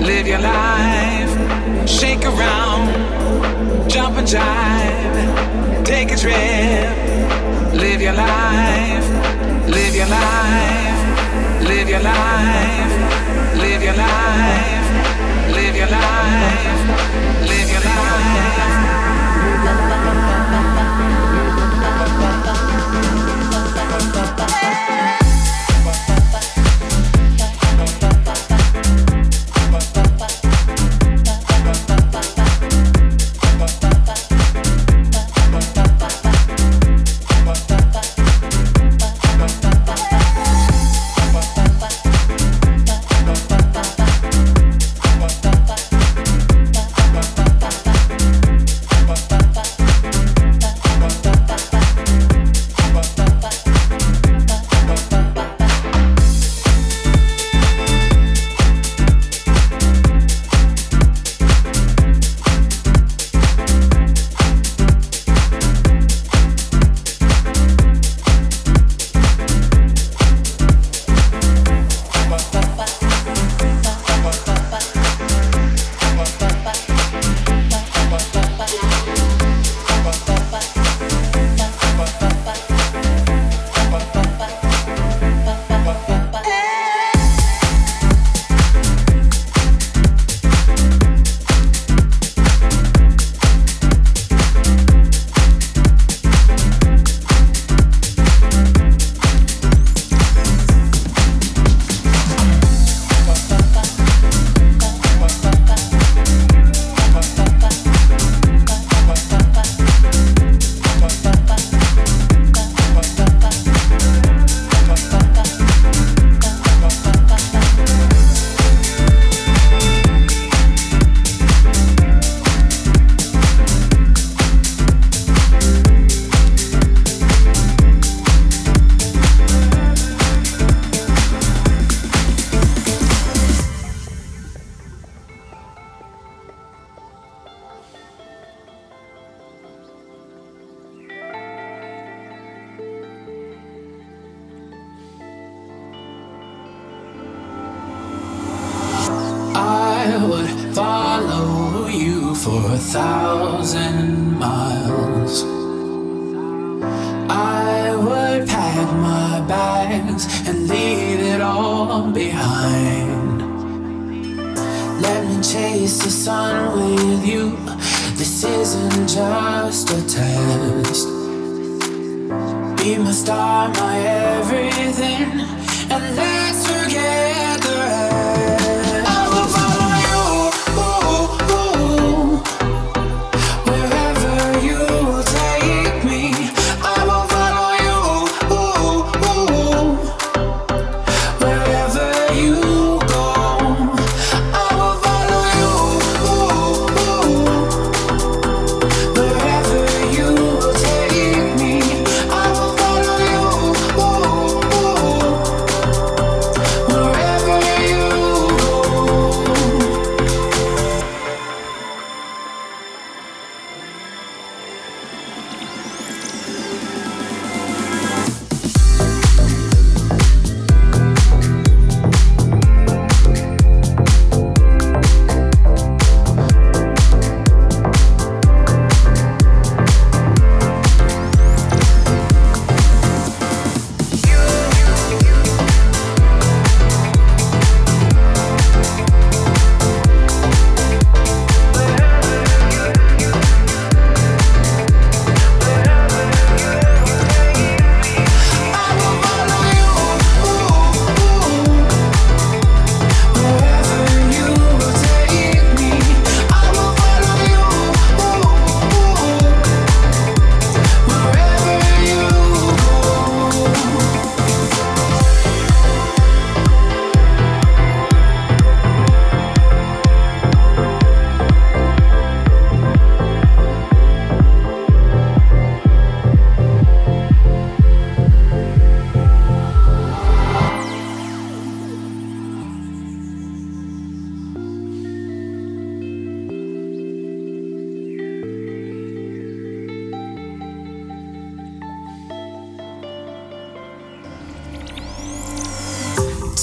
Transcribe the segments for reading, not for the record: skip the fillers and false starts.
Live your life. shake around, jump and jive, take a trip, live your life, live your life, live your life, live your life, live your life, live your life.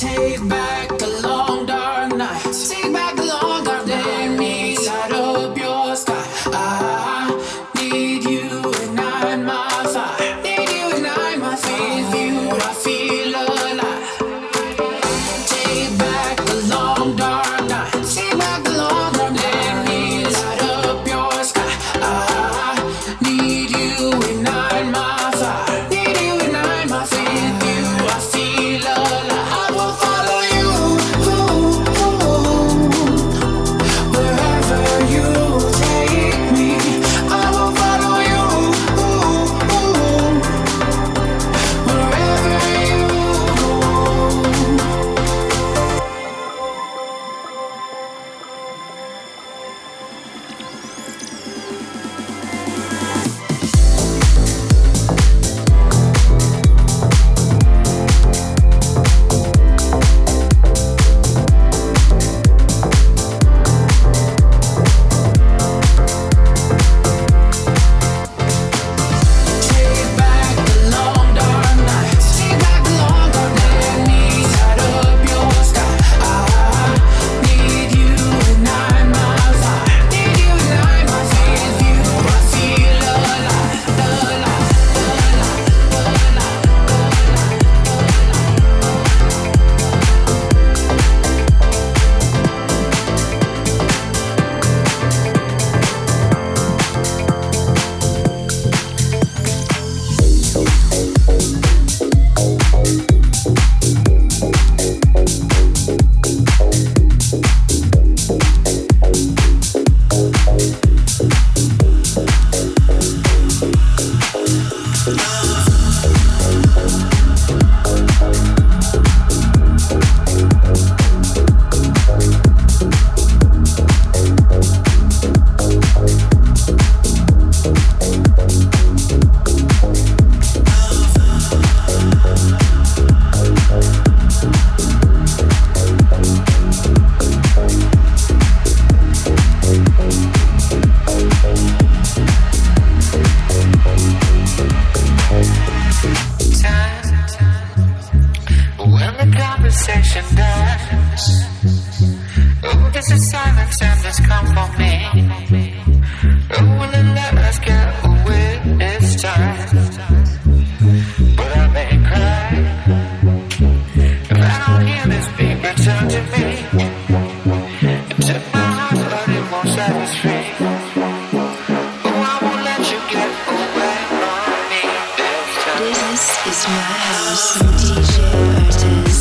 Take back the long dark nights. Take back the long dark nights. Let me This is silence and just come for me. Who will let us get away this time? But I may cry if I don't hear this beat return to me. Until my heart's hurting, won't set us free. It's my house, DJ Barthez.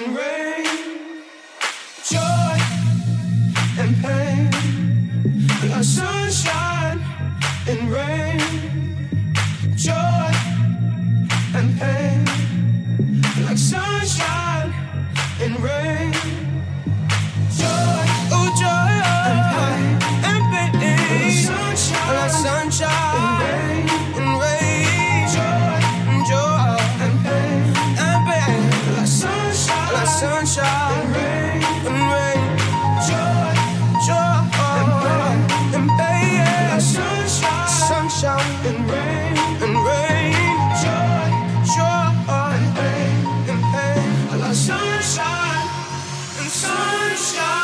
and rain, joy and pain. We are sunshine and rain, joy and pain. Like sunshine and rain, joy, oh joy and pain and pain. Like sunshine and rain. Sunshine and rain, joy, joy, and pain. Sunshine, sunshine and rain, joy, joy, and pain. Like sunshine and sunshine.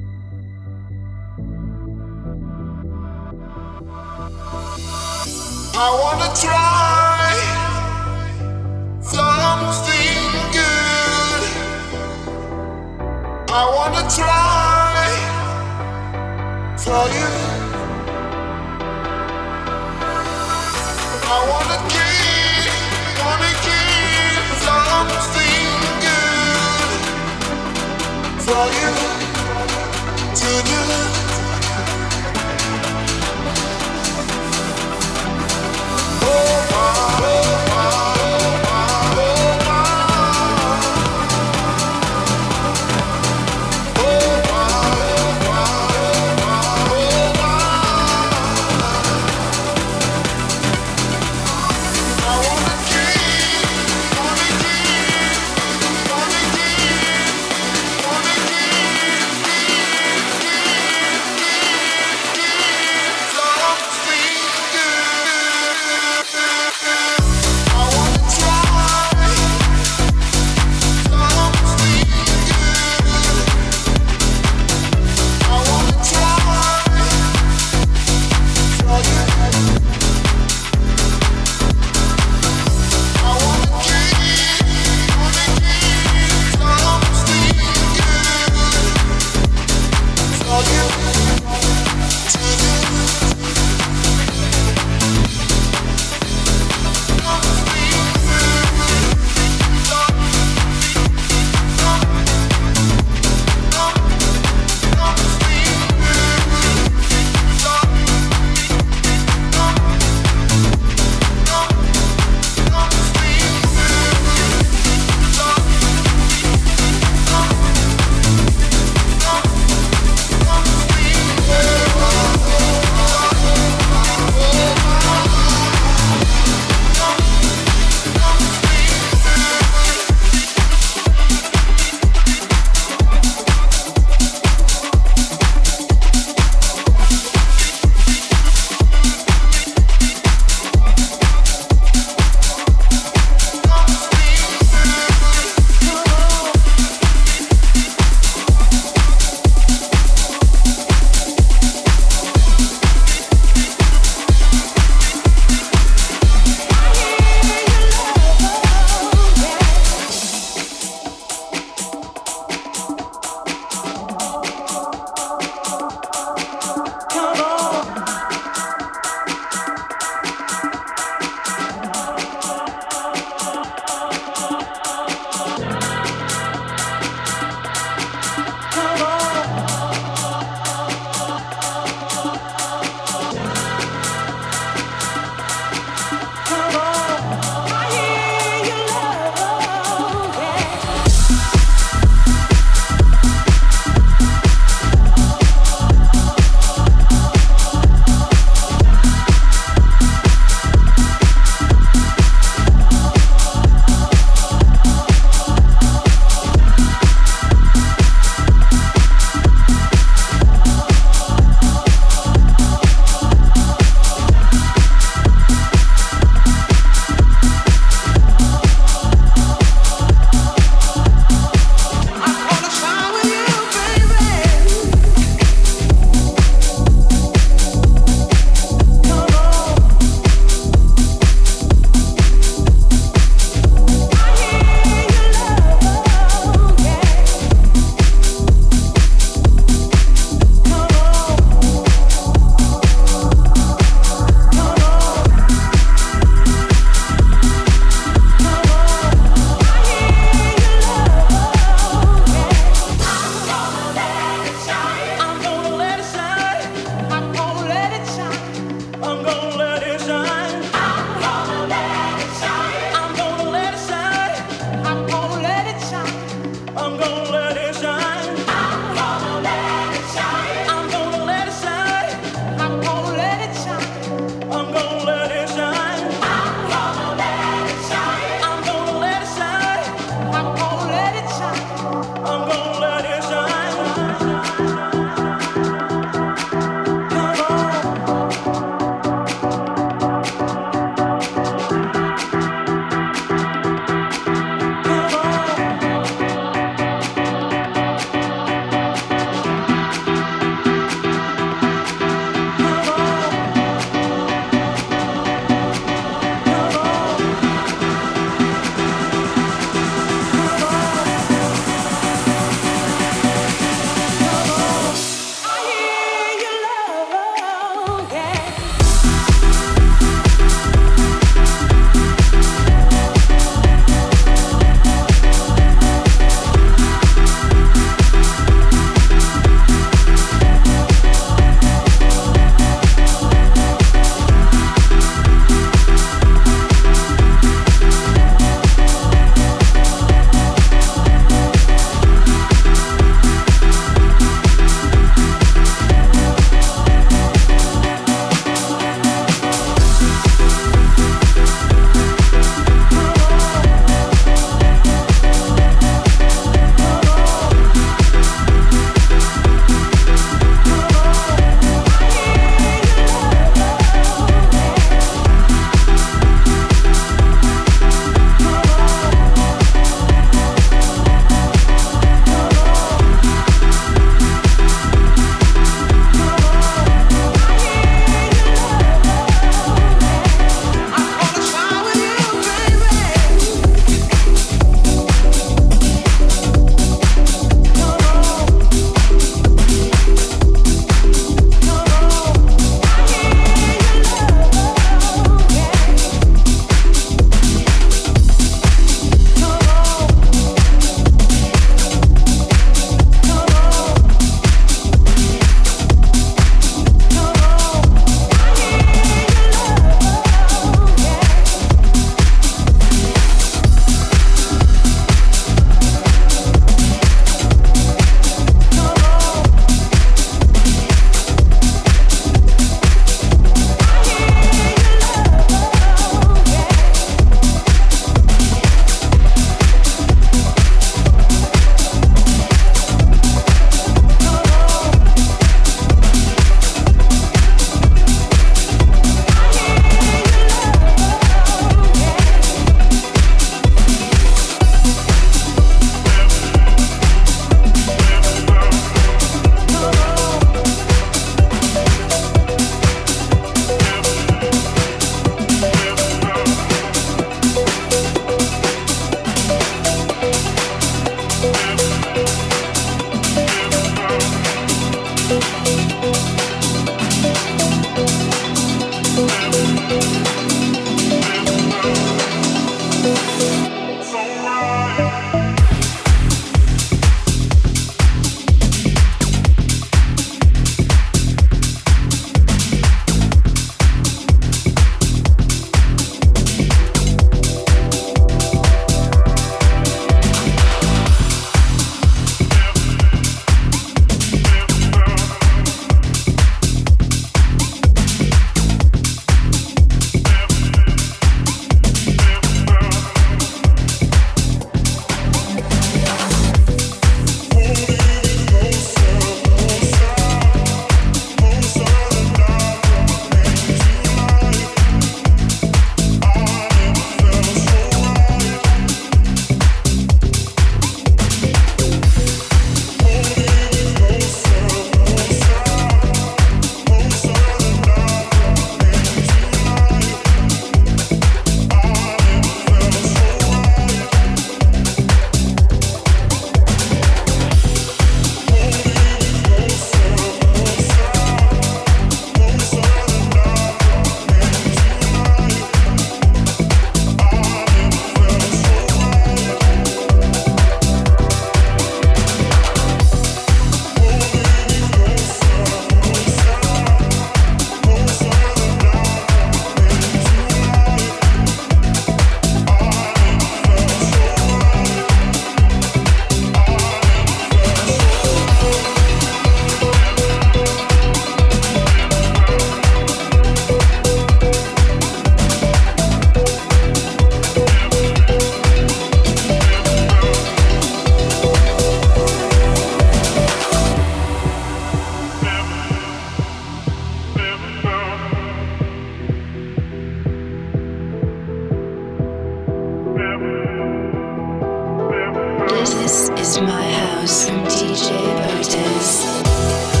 This is my house from DJ Barthez.